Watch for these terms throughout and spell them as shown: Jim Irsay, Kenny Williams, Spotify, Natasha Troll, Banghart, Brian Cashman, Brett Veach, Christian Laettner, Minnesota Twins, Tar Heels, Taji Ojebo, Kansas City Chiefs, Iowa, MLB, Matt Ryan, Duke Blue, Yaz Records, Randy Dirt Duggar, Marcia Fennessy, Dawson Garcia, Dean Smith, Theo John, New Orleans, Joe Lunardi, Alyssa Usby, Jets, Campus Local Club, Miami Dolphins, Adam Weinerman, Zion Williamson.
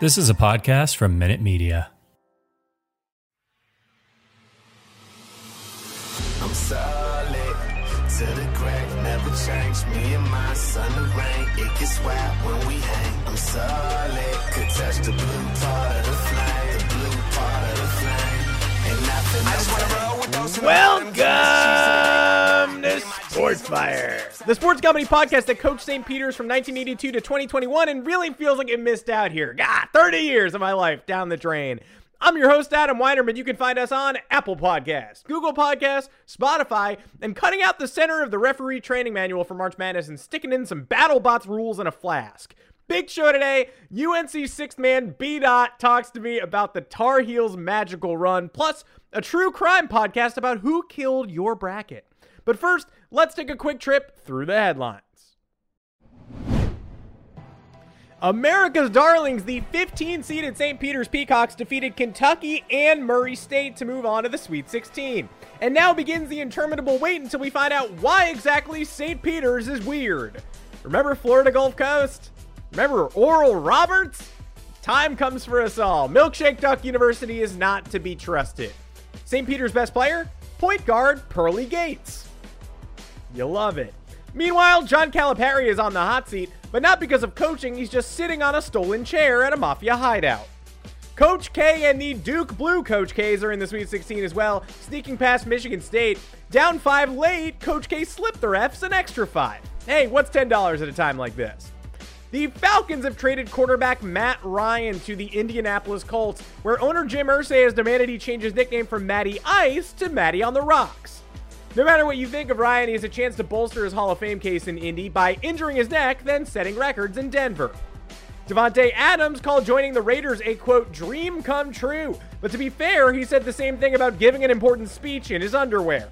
This is a podcast from Minute Media. I'm solid to the crack, never change. Me and my son, the rain, it gets wild when we hang. I'm solid, could touch the blue part of the flame, and nothing else. I just wanna roll with those. Welcome to Sports Fire, the sports comedy podcast that coached St. Peter's from 1982 to 2021, and really feels like it missed out here. God, 30 years of my life down the drain. I'm your host, Adam Weinerman. You can find us on Apple Podcasts, Google Podcasts, Spotify, and cutting out the center of the referee training manual for March Madness and sticking in some BattleBots rules in a flask. Big show today. UNC sixth man B. Dot talks to me about the Tar Heels' magical run, plus a true crime podcast about who killed your bracket. But first, let's take a quick trip through the headlines. America's darlings, the 15-seeded St. Peter's Peacocks defeated Kentucky and Murray State to move on to the Sweet 16. And now begins the interminable wait until we find out why exactly St. Peter's is weird. Remember Florida Gulf Coast? Remember Oral Roberts? Time comes for us all. Milkshake Duck University is not to be trusted. St. Peter's best player? Point guard Pearly Gates. You love it. Meanwhile, John Calipari is on the hot seat, but not because of coaching. He's just sitting on a stolen chair at a mafia hideout. Coach K and the Duke Blue Coach Ks are in the Sweet 16 as well, sneaking past Michigan State. Down 5 late, Coach K slipped the refs an extra 5. Hey, what's $10 at a time like this? The Falcons have traded quarterback Matt Ryan to the Indianapolis Colts, where owner Jim Irsay has demanded he change his nickname from Matty Ice to Matty on the Rocks. No matter what you think of Ryan, he has a chance to bolster his Hall of Fame case in Indy by injuring his neck, then setting records in Denver. Devontae Adams called joining the Raiders a, quote, dream come true. But to be fair, he said the same thing about giving an important speech in his underwear.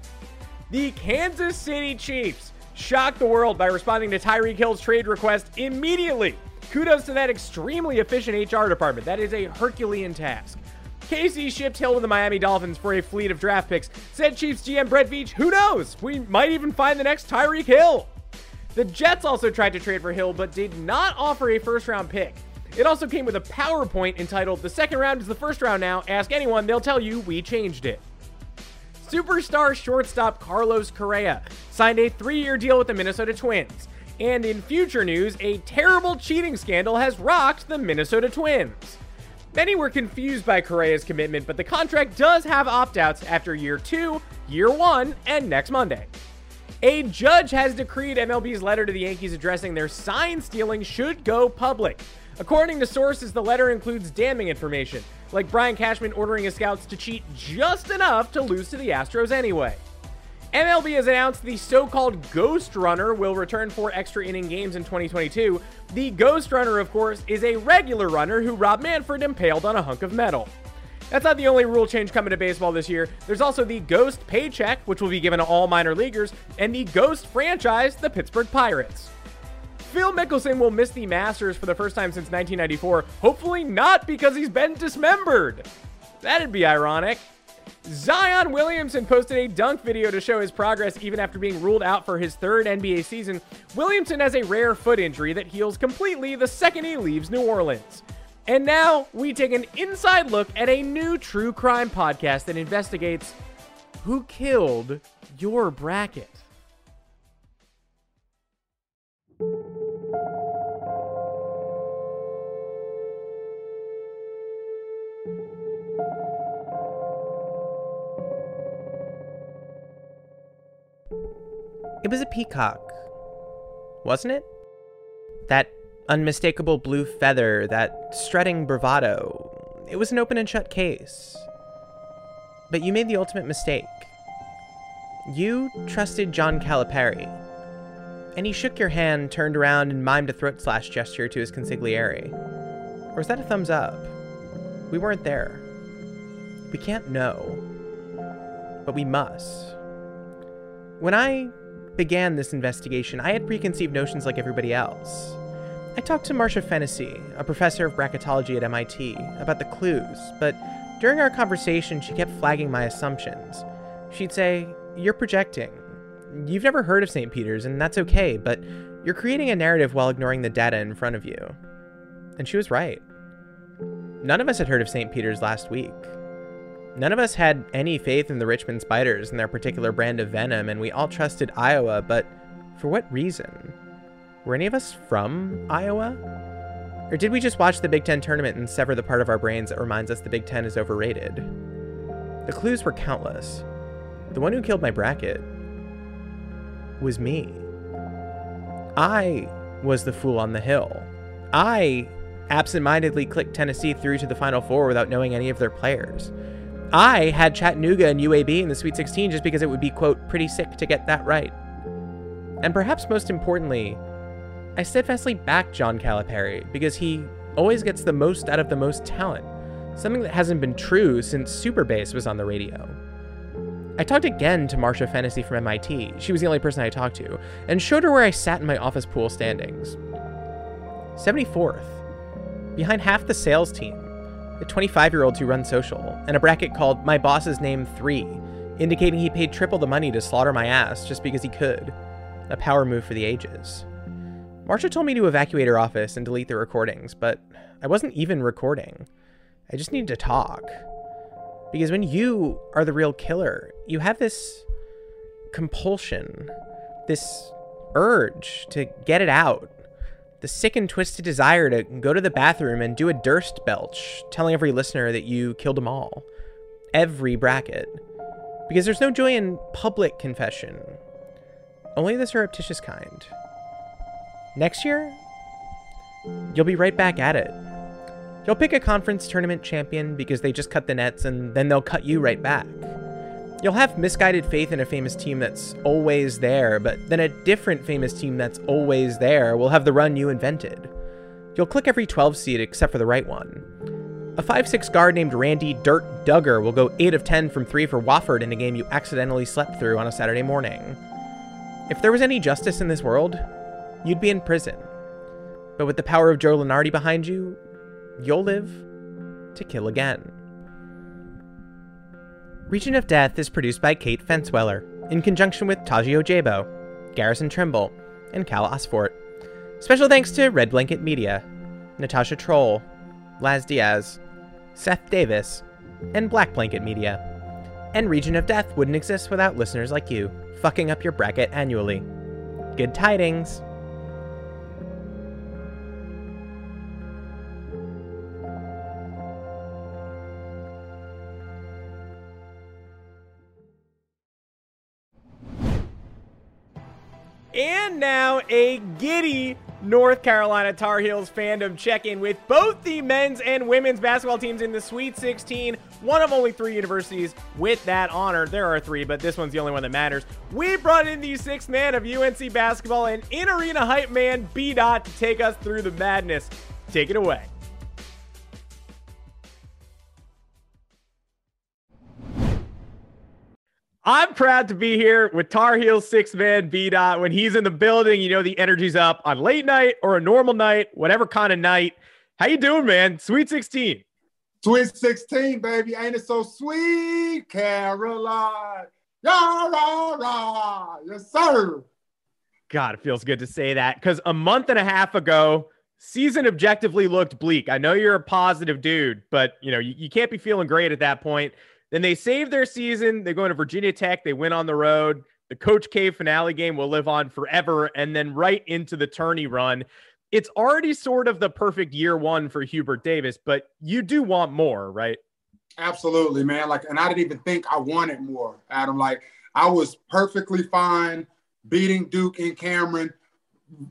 The Kansas City Chiefs shocked the world by responding to Tyreek Hill's trade request immediately. Kudos to that extremely efficient HR department. That is a Herculean task. KC shipped Hill to the Miami Dolphins for a fleet of draft picks. Said Chiefs GM Brett Veach, who knows? We might even find the next Tyreek Hill. The Jets also tried to trade for Hill, but did not offer a first-round pick. It also came with a PowerPoint entitled, "The second round is the first round now. Ask anyone, they'll tell you we changed it." Superstar shortstop Carlos Correa signed a 3-year deal with the Minnesota Twins. And in future news, a terrible cheating scandal has rocked the Minnesota Twins. Many were confused by Correa's commitment, but the contract does have opt-outs after year 2, year 1, and next Monday. A judge has decreed MLB's letter to the Yankees addressing their sign stealing should go public. According to sources, the letter includes damning information, like Brian Cashman ordering his scouts to cheat just enough to lose to the Astros anyway. MLB has announced the so-called Ghost Runner will return for extra inning games in 2022. The Ghost Runner, of course, is a regular runner who Rob Manfred impaled on a hunk of metal. That's not the only rule change coming to baseball this year. There's also the Ghost Paycheck, which will be given to all minor leaguers, and the Ghost franchise, the Pittsburgh Pirates. Phil Mickelson will miss the Masters for the first time since 1994. Hopefully not because he's been dismembered. That'd be ironic. Zion Williamson posted a dunk video to show his progress even after being ruled out for his third NBA season. Williamson has a rare foot injury that heals completely the second he leaves New Orleans. And now we take an inside look at a new true crime podcast that investigates who killed your bracket. It was a peacock, wasn't it? That unmistakable blue feather, that strutting bravado. It was an open and shut case. But you made the ultimate mistake. You trusted John Calipari, and he shook your hand, turned around, and mimed a throat slash gesture to his consigliere. Or was that a thumbs up? We weren't there. We can't know. But we must. When I began this investigation, I had preconceived notions like everybody else. I talked to Marcia Fennessy, a professor of bracketology at MIT, about the clues, but during our conversation, she kept flagging my assumptions. She'd say, "You're projecting. You've never heard of St. Peter's, and that's okay, but you're creating a narrative while ignoring the data in front of you." And she was right. None of us had heard of St. Peter's last week. None of us had any faith in the Richmond Spiders and their particular brand of venom, and we all trusted Iowa, but for what reason? Were any of us from Iowa? Or did we just watch the Big Ten tournament and sever the part of our brains that reminds us the Big Ten is overrated? The clues were countless. The one who killed my bracket was me. I was the fool on the hill. I absentmindedly clicked Tennessee through to the Final Four without knowing any of their players. I had Chattanooga and UAB in the Sweet 16 just because it would be, quote, pretty sick to get that right. And perhaps most importantly, I steadfastly backed John Calipari because he always gets the most out of the most talent, something that hasn't been true since Superbass was on the radio. I talked again to Marcia Fennessy from MIT, she was the only person I talked to, and showed her where I sat in my office pool standings. 74th, behind half the sales team, the 25-year-olds who run social, and a bracket called My Boss's Name 3, indicating he paid triple the money to slaughter my ass just because he could. A power move for the ages. Marcia told me to evacuate her office and delete the recordings, but I wasn't even recording. I just needed to talk. Because when you are the real killer, you have this compulsion, this urge to get it out. The sick and twisted desire to go to the bathroom and do a Durst belch, telling every listener that you killed them all. Every bracket. Because there's no joy in public confession. Only the surreptitious kind. Next year, you'll be right back at it. You'll pick a conference tournament champion because they just cut the nets and then they'll cut you right back. You'll have misguided faith in a famous team that's always there, but then a different famous team that's always there will have the run you invented. You'll click every 12 seed except for the right one. A 5'6" guard named Randy Dirt Duggar will go 8 of 10 from 3 for Wofford in a game you accidentally slept through on a Saturday morning. If there was any justice in this world, you'd be in prison. But with the power of Joe Lunardi behind you, you'll live to kill again. Region of Death is produced by Kate Fensweller, in conjunction with Taji Ojebo, Garrison Trimble, and Cal Osfort. Special thanks to Red Blanket Media, Natasha Troll, Laz Diaz, Seth Davis, and Black Blanket Media. And Region of Death wouldn't exist without listeners like you, fucking up your bracket annually. Good tidings! And now a giddy North Carolina Tar Heels fandom check-in with both the men's and women's basketball teams in the Sweet 16, one of only three universities with that honor. There are three, but this one's the only one that matters. We brought in the sixth man of UNC basketball and in-arena hype man B. Dot to take us through the madness. Take it away. I'm proud to be here with Tar Heels sixth man B. Dot. When he's in the building, you know the energy's up on late night or a normal night, whatever kind of night. How you doing, man? Sweet 16. Sweet 16, baby. Ain't it so sweet, Caroline? Rah, rah, rah. Yes, sir. God, it feels good to say that because a month and a half ago, season objectively looked bleak. I know you're a positive dude, but you know you can't be feeling great at that point. Then they save their season. They go into Virginia Tech. They win on the road. The Coach K finale game will live on forever. And then right into the tourney run. It's already sort of the perfect year one for Hubert Davis, but you do want more, right? Absolutely, man. And I didn't even think I wanted more, Adam. I was perfectly fine beating Duke and Cameron,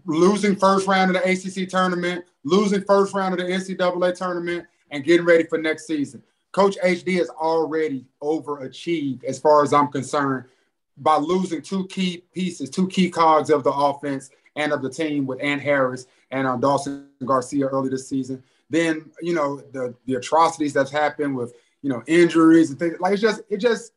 losing first round of the ACC tournament, losing first round of the NCAA tournament, and getting ready for next season. Coach HD has already overachieved as far as I'm concerned by losing two key pieces, two key cogs of the offense and of the team with Ant Harris and Dawson Garcia early this season. Then, you know, the atrocities that's happened with, you know, injuries and things. It's just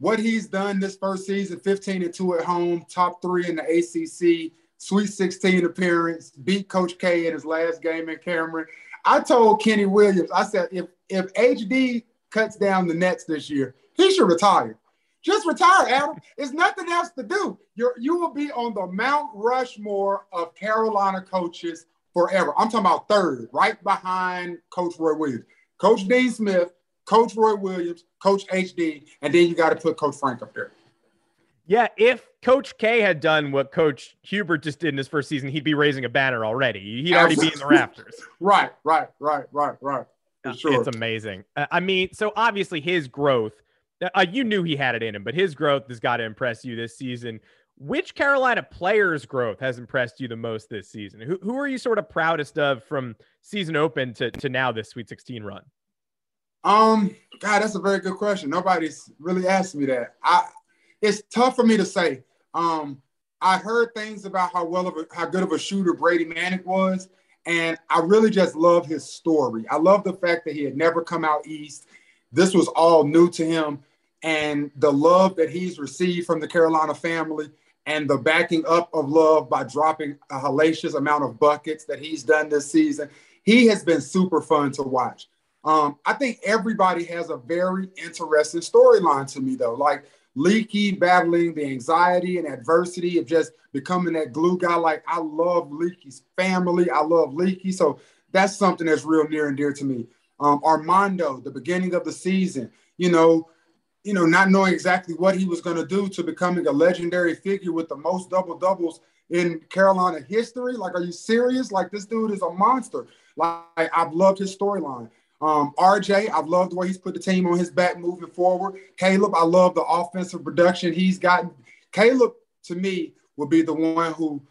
what he's done this first season, 15-2 at home, top three in the ACC, Sweet 16 appearance, beat Coach K in his last game in Cameron. I told Kenny Williams, I said, if HD cuts down the Nets this year, he should retire. Just retire, Adam. There's nothing else to do. You will be on the Mount Rushmore of Carolina coaches forever. I'm talking about third, right behind Coach Roy Williams. Coach Dean Smith, Coach Roy Williams, Coach HD, and then you got to put Coach Frank up there. Yeah, if Coach K had done what Coach Hubert just did in his first season, he'd be raising a banner already. He'd already be in the rafters. Right. For sure. It's amazing. I mean, so obviously his growth, you knew he had it in him, but his growth has got to impress you this season. Which Carolina player's growth has impressed you the most this season? Who are you sort of proudest of from season open to now this Sweet 16 run? God, that's a very good question. Nobody's really asked me that. It's tough for me to say. I heard things about how good of a shooter Brady Manick was, and I really just love his story. I love the fact that he had never come out east. This was all new to him, and the love that he's received from the Carolina family and the backing up of love by dropping a hellacious amount of buckets that he's done this season. He has been super fun to watch. I think everybody has a very interesting storyline to me, though. Leaky battling the anxiety and adversity of just becoming that glue guy. I love Leaky's family. I love Leaky. So that's something that's real near and dear to me. Armando, the beginning of the season, you know, not knowing exactly what he was going to do to becoming a legendary figure with the most double-doubles in Carolina history. Are you serious? This dude is a monster. I've loved his storyline. RJ, I've loved the way he's put the team on his back moving forward. Caleb, I love the offensive production he's gotten. Caleb, to me, will be the one who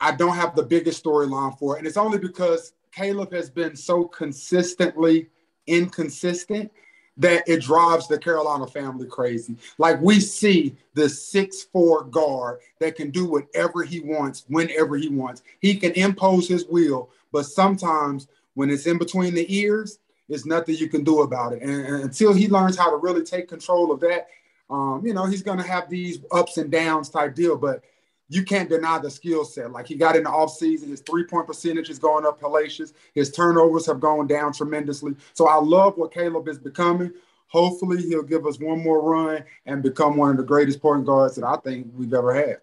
I don't have the biggest storyline for. And it's only because Caleb has been so consistently inconsistent that it drives the Carolina family crazy. We see the 6'4" guard that can do whatever he wants, whenever he wants. He can impose his will, but sometimes – when it's in between the ears, there's nothing you can do about it. And until he learns how to really take control of that, you know, he's going to have these ups and downs type deal. But you can't deny the skill set. He got in the offseason. His three-point percentage is going up hellacious. His turnovers have gone down tremendously. So I love what Caleb is becoming. Hopefully he'll give us one more run and become one of the greatest point guards that I think we've ever had.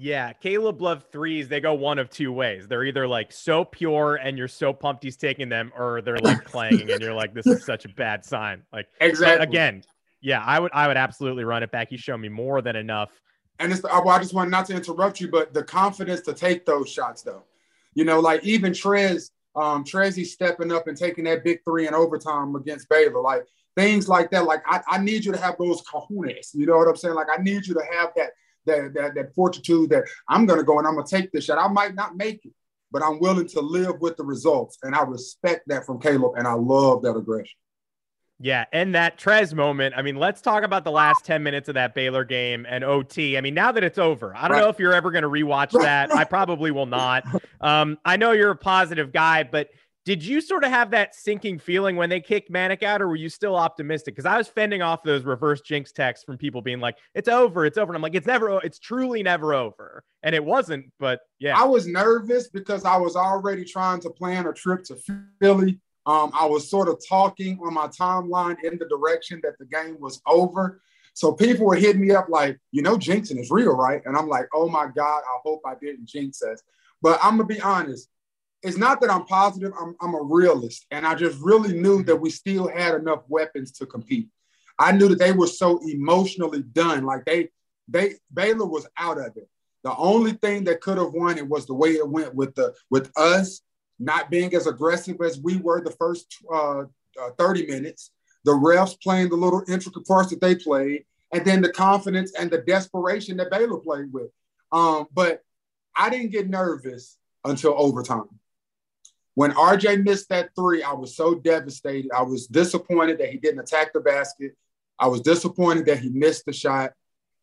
Yeah, Caleb loved threes. They go one of two ways. They're either so pure and you're so pumped he's taking them, or they're clanging and you're this is such a bad sign. Exactly. Again, yeah, I would absolutely run it back. He showed me more than enough. And I just want not to interrupt you, but the confidence to take those shots though, even Trez, Trezzy's stepping up and taking that big three in overtime against Baylor, things like that. I need you to have those cojones. You know what I'm saying? I need you to have that fortitude that I'm going to go and I'm going to take this shot. I might not make it, but I'm willing to live with the results. And I respect that from Caleb. And I love that aggression. Yeah. And that Trez moment. I mean, let's talk about the last 10 minutes of that Baylor game and OT. I mean, now that it's over, I don't know if you're ever going to rewatch that. I probably will not. I know you're a positive guy, but Did you sort of have that sinking feeling when they kicked Manek out, or were you still optimistic? Because I was fending off those reverse jinx texts from people being like, it's over, it's over. And I'm like, it's never, it's truly never over. And it wasn't, but yeah. I was nervous because I was already trying to plan a trip to Philly. I was sort of talking on my timeline in the direction that the game was over. So people were hitting me up like, you know, jinxing is real, right? And I'm like, oh my God, I hope I didn't jinx us. But I'm going to be honest. It's not that I'm positive. I'm a realist. And I just really knew that we still had enough weapons to compete. I knew that they were so emotionally done. Like Baylor was out of it. The only thing that could have won it was the way it went with us not being as aggressive as we were the first 30 minutes, the refs playing the little intricate parts that they played, and then the confidence and the desperation that Baylor played with. But I didn't get nervous until overtime. When RJ missed that three, I was so devastated. I was disappointed that he didn't attack the basket. I was disappointed that he missed the shot.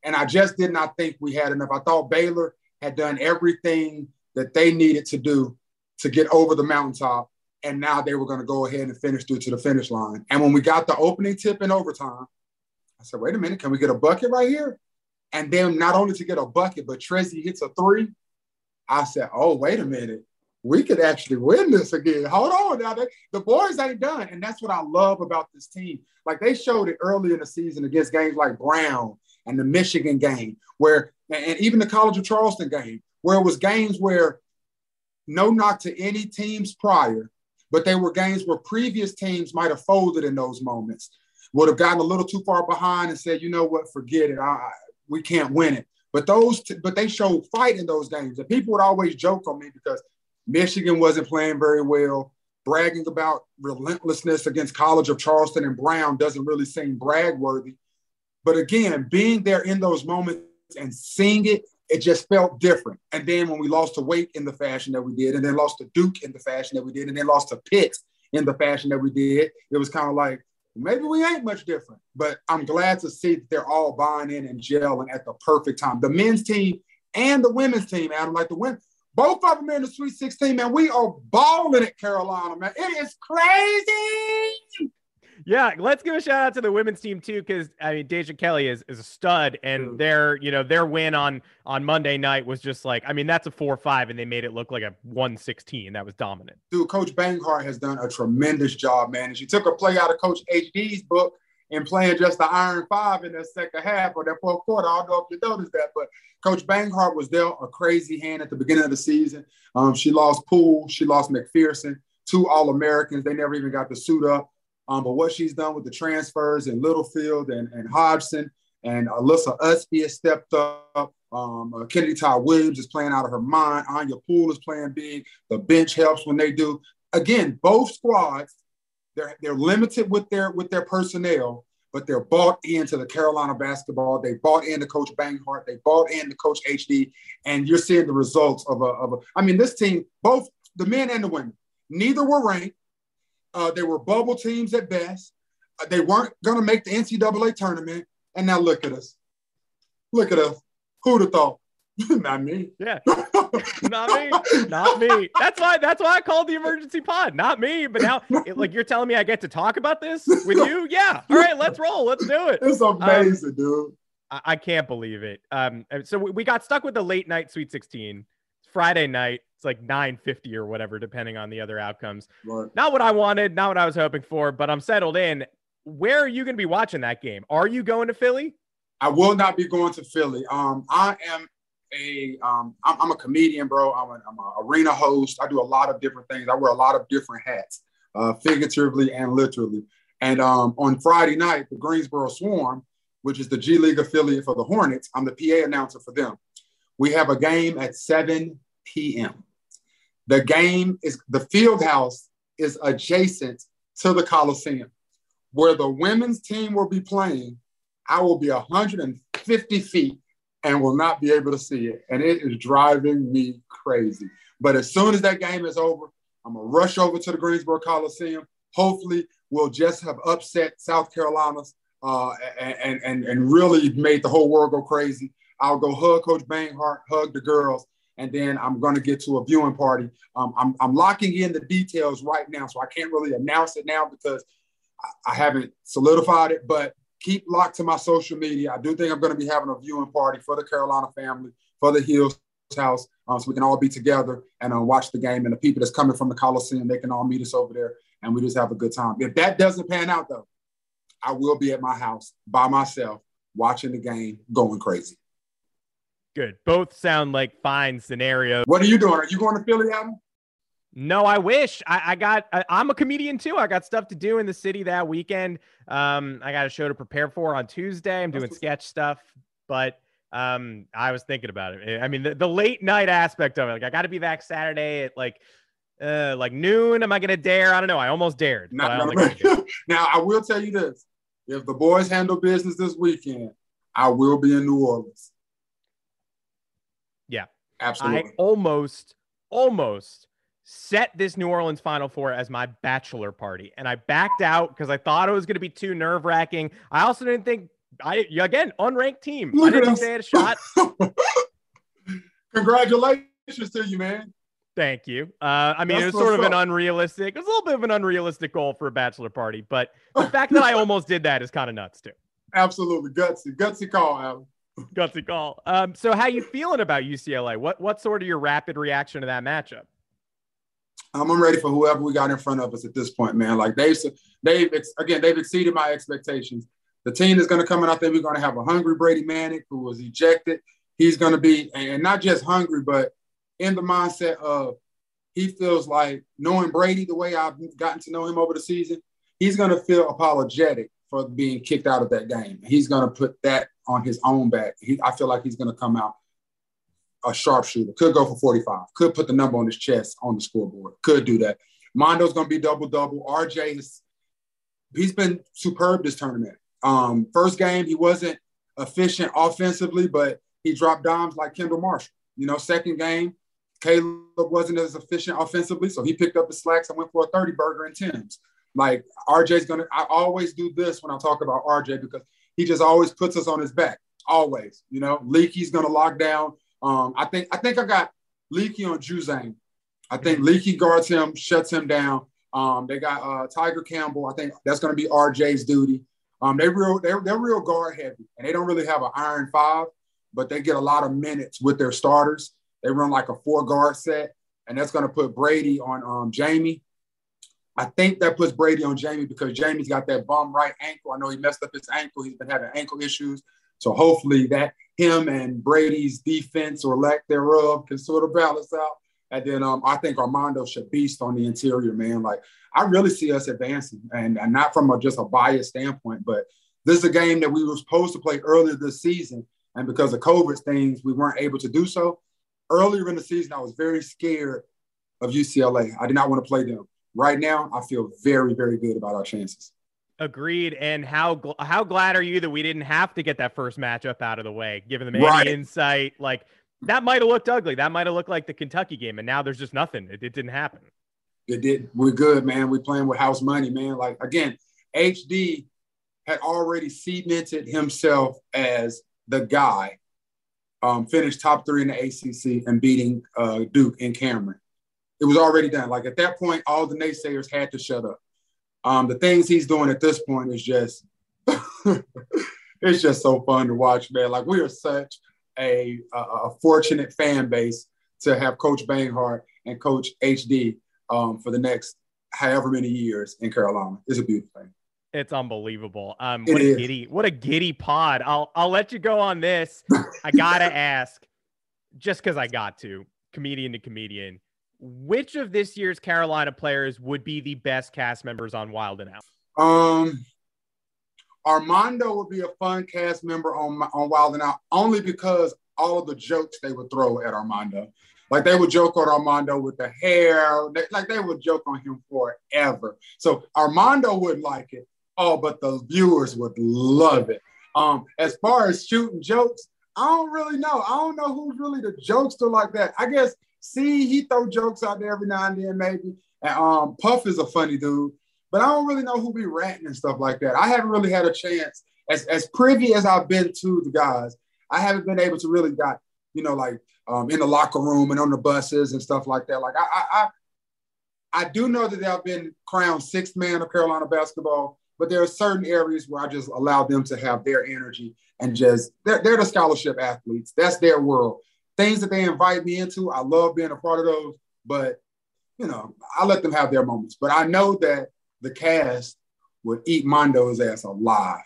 And I just did not think we had enough. I thought Baylor had done everything that they needed to do to get over the mountaintop. And now they were going to go ahead and finish through to the finish line. And when we got the opening tip in overtime, I said, wait a minute, can we get a bucket right here? And then not only to get a bucket, but Trezzy hits a three. I said, oh, wait a minute. We could actually win this again. Hold on now. The boys ain't done. And that's what I love about this team. Like they showed it early in the season against games like Brown and the Michigan game where, and even the College of Charleston game, where it was games where no knock to any teams prior, but they were games where previous teams might've folded in those moments, would have gotten a little too far behind and said, you know what, forget it. We can't win it. But they showed fight in those games. And people would always joke on me because Michigan wasn't playing very well. Bragging about relentlessness against College of Charleston and Brown doesn't really seem brag-worthy. But again, being there in those moments and seeing it, it just felt different. And then when we lost to Wake in the fashion that we did, and then lost to Duke in the fashion that we did, and then lost to Pitt in the fashion that we did, it was kind of like, maybe we ain't much different. But I'm glad to see that they're all buying in and gelling at the perfect time. The men's team and the women's team, Adam, like the women. Both of them in the Sweet 16, man. We are balling at Carolina, man. It is crazy. Yeah, let's give a shout out to the women's team too, because I mean, Deja Kelly is a stud, and their win on Monday night was just like, I mean, that's a 4-5, and they made it look like a 1-16. That was dominant. Dude, Coach Banghart has done a tremendous job, man. And she took a play out of Coach HD's book and playing just the iron five in that second half or that fourth quarter. I don't know if you noticed that, but Coach Banghart was dealt a crazy hand at the beginning of the season. She lost Poole. She lost McPherson, 2 All-Americans. They never even got to suit up. But what she's done with the transfers and Littlefield and Hodgson and Alyssa Usby has stepped up. Kennedy Todd Williams is playing out of her mind. Anya Poole is playing big. The bench helps when they do. Again, both squads, they're limited with their personnel, but they're bought into the Carolina basketball. They bought into Coach Banghart. They bought into Coach HD, and you're seeing the results of a. I mean, this team, both the men and the women, neither were ranked. They were bubble teams at best. They weren't going to make the NCAA tournament, and now look at us. Look at us. Who'd have thought? Not me. Yeah. Not me. That's why I called the emergency pod. Not me. But now, you're telling me I get to talk about this with you? Yeah. All right, let's roll. Let's do it. It's amazing, dude. I can't believe it. So we got stuck with the late night Sweet 16. Friday night. It's like 9:50 or whatever, depending on the other outcomes. Right. Not what I wanted, not what I was hoping for, but I'm settled in. Where are you going to be watching that game? Are you going to Philly? I will not be going to Philly. I am I'm a comedian, bro. I'm an arena host. I do a lot of different things. I wear a lot of different hats, figuratively and literally. And on Friday night, the Greensboro Swarm, which is the G League affiliate for the Hornets, I'm the PA announcer for them. We have a game at 7 p.m. The game is the Fieldhouse is adjacent to the Coliseum, where the women's team will be playing. I will be 150 feet. And will not be able to see it. And it is driving me crazy. But as soon as that game is over, I'm going to rush over to the Greensboro Coliseum. Hopefully, we'll just have upset South Carolina and really made the whole world go crazy. I'll go hug Coach Banghart, hug the girls, and then I'm going to get to a viewing party. I'm locking in the details right now, so I can't really announce it now because I haven't solidified it, but keep locked to my social media. I do think I'm going to be having a viewing party for the Carolina family, for the Hills house, so we can all be together and watch the game. And the people that's coming from the Coliseum, they can all meet us over there, and we just have a good time. If that doesn't pan out, though, I will be at my house by myself watching the game, going crazy. Good. Both sound like fine scenarios. What are you doing? Are you going to Philly, Adam? No, I wish. I'm a comedian too. I got stuff to do in the city that weekend. I got a show to prepare for on Tuesday. I'm doing sketch stuff, but I was thinking about it. I mean, the late night aspect of it. Like, I got to be back Saturday at like noon. Am I gonna dare? I don't know. I almost dared. Now I will tell you this: if the boys handle business this weekend, I will be in New Orleans. Yeah, absolutely. I almost set this New Orleans Final Four as my bachelor party, and I backed out because I thought it was going to be too nerve-wracking. I also didn't think again, unranked team. Look, I didn't think they had a shot. Congratulations to you, man. Thank you. I mean, it was a little bit of an unrealistic goal for a bachelor party, but the fact that I almost did that is kind of nuts too. Absolutely. Gutsy call, Adam. Gutsy call. So how you feeling about UCLA? What's sort of your rapid reaction to that matchup? I'm ready for whoever we got in front of us at this point, man. Like, they've exceeded my expectations. The team is going to come in. I think we're going to have a hungry Brady Manick who was ejected. He's going to be, and not just hungry, but in the mindset of he feels like, knowing Brady the way I've gotten to know him over the season, he's going to feel apologetic for being kicked out of that game. He's going to put that on his own back. I feel like he's going to come out a sharpshooter, could go for 45, could put the number on his chest on the scoreboard, could do that. Mondo's going to be double-double. RJ, he's been superb this tournament. First game, he wasn't efficient offensively, but he dropped dimes like Kendall Marshall. You know, second game, Caleb wasn't as efficient offensively, so he picked up the slacks and went for a 30-burger in Tim's. Like, RJ's going to – I always do this when I talk about RJ because he just always puts us on his back, always. You know, Leakey's going to lock down. I think I got Leakey on Juzang. I think Leakey guards him, shuts him down. They got Tiger Campbell. I think that's going to be RJ's duty. They're real guard heavy, and they don't really have an iron five, but they get a lot of minutes with their starters. They run like a four guard set, and that's going to put Brady on Jamie. I think that puts Brady on Jamie because Jamie's got that bum right ankle. I know he messed up his ankle. He's been having ankle issues. So hopefully that him and Brady's defense or lack thereof can sort of balance out. And then I think Armando should beast on the interior, man. Like, I really see us advancing, and not from just a biased standpoint, but this is a game that we were supposed to play earlier this season. And because of COVID things, we weren't able to do so. Earlier in the season, I was very scared of UCLA. I did not want to play them. Right now, I feel very, very good about our chances. Agreed. And how glad are you that we didn't have to get that first matchup out of the way, giving them any insight? Like, that might have looked ugly. That might have looked like the Kentucky game, and now there's just nothing. It didn't happen. It did. We're good, man. We're playing with house money, man. Like, again, HD had already cemented himself as the guy, finished top three in the ACC and beating Duke in Cameron. It was already done. Like, at that point, all the naysayers had to shut up. The things he's doing at this point is just – it's just so fun to watch, man. Like, we are such a fortunate fan base to have Coach Banghart and Coach HD for the next however many years in Carolina. It's a beautiful thing. It's unbelievable. What a giddy pod. I'll let you go on this. I got to ask, just because I got to comedian, which of this year's Carolina players would be the best cast members on Wild and Out? Armando would be a fun cast member on Wild and Out only because all of the jokes they would throw at Armando. Like, they would joke on Armando with the hair. They would joke on him forever. So Armando would like it. Oh, but the viewers would love it. As far as shooting jokes, I don't really know. I don't know who's really the jokester like that. I guess, he throw jokes out there every now and then, maybe. And Puff is a funny dude. But I don't really know who be ratting and stuff like that. I haven't really had a chance. As privy as I've been to the guys, I haven't been able to really got, you know, like in the locker room and on the buses and stuff like that. Like I do know that I've been crowned sixth man of Carolina basketball, but there are certain areas where I just allow them to have their energy and just they're the scholarship athletes. That's their world. Things that they invite me into, I love being a part of those, but, you know, I let them have their moments. But I know that the cast would eat Mondo's ass alive.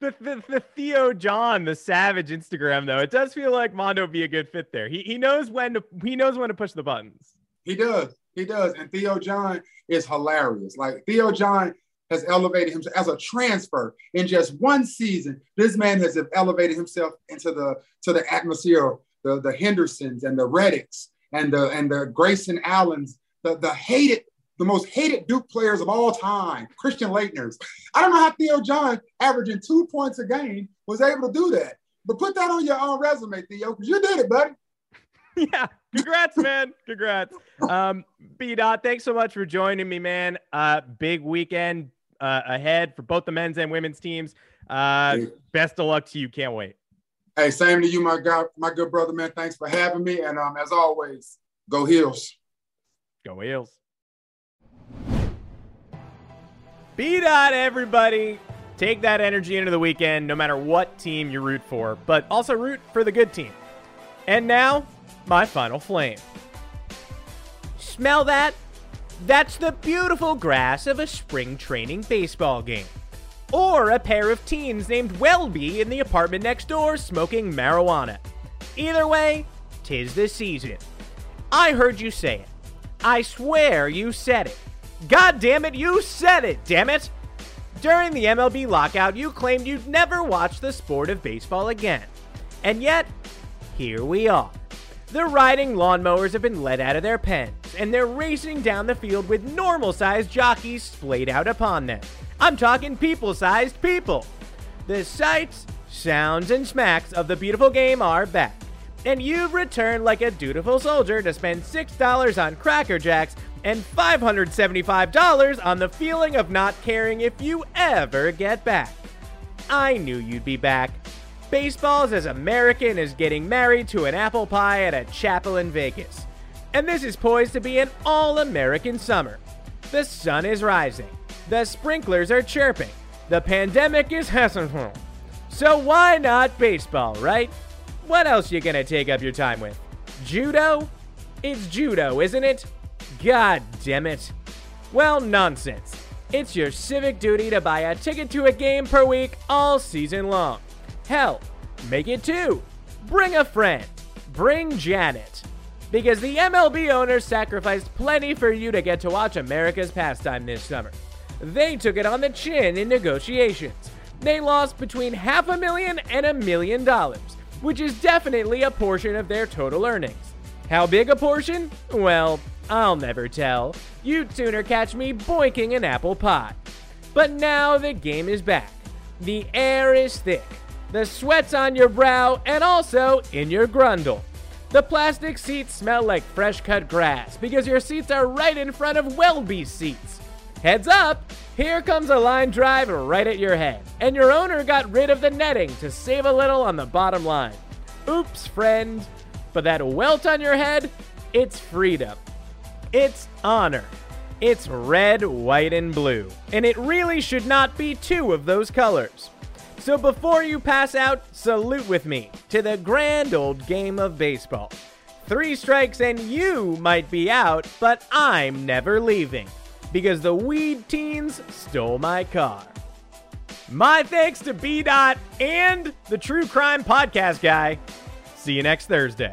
The Theo John, the Savage Instagram, though, it does feel like Mondo would be a good fit there. He knows when to push the buttons. He does. And Theo John is hilarious. Like, Theo John has elevated himself as a transfer in just one season. This man has elevated himself into the atmosphere of the Hendersons and the Reddicks and the Grayson Allens, the most hated Duke players of all time, Christian Laettners. I don't know how Theo John, averaging 2 points a game, was able to do that. But put that on your own resume, Theo, because you did it, buddy. Yeah, congrats, man. Congrats. B. Dot, thanks so much for joining me, man. Big weekend ahead for both the men's and women's teams. Best of luck to you. Can't wait. Hey, same to you, my good brother, man. Thanks for having me. And as always, go Heels. Go Heels. B. Dot, everybody. Take that energy into the weekend, no matter what team you root for, but also root for the good team. And now, my final flame. Smell that? That's the beautiful grass of a spring training baseball game. Or a pair of teens named Welby in the apartment next door smoking marijuana. Either way, 'tis the season. I heard you say it. I swear you said it. God damn it, you said it, damn it! During the MLB lockout, you claimed you'd never watch the sport of baseball again. And yet, here we are. The riding lawnmowers have been let out of their pens, and they're racing down the field with normal-sized jockeys splayed out upon them. I'm talking people-sized people. The sights, sounds, and smacks of the beautiful game are back. And you've returned like a dutiful soldier to spend $6 on Cracker Jacks and $575 on the feeling of not caring if you ever get back. I knew you'd be back. Baseball's as American as getting married to an apple pie at a chapel in Vegas. And this is poised to be an all-American summer. The sun is rising. The sprinklers are chirping. The pandemic is happening. So why not baseball, right? What else you gonna take up your time with? Judo? It's judo, isn't it? God damn it. Well, nonsense. It's your civic duty to buy a ticket to a game per week all season long. Hell, make it two. Bring a friend. Bring Janet. Because the MLB owners sacrificed plenty for you to get to watch America's pastime this summer. They took it on the chin in negotiations. They lost between $500,000 and $1 million. Which is definitely a portion of their total earnings. How big a portion? Well, I'll never tell. You'd sooner catch me boinking an apple pie. But now the game is back. The air is thick. The sweat's on your brow and also in your grundle. The plastic seats smell like fresh-cut grass because your seats are right in front of Welby's seats. Heads up! Here comes a line drive right at your head, and your owner got rid of the netting to save a little on the bottom line. Oops, friend. But that welt on your head, it's freedom. It's honor. It's red, white, and blue. And it really should not be two of those colors. So before you pass out, salute with me to the grand old game of baseball. 3 strikes and you might be out, but I'm never leaving. Because the weed teens stole my car. My thanks to B. Dot and the True Crime Podcast guy. See you next Thursday.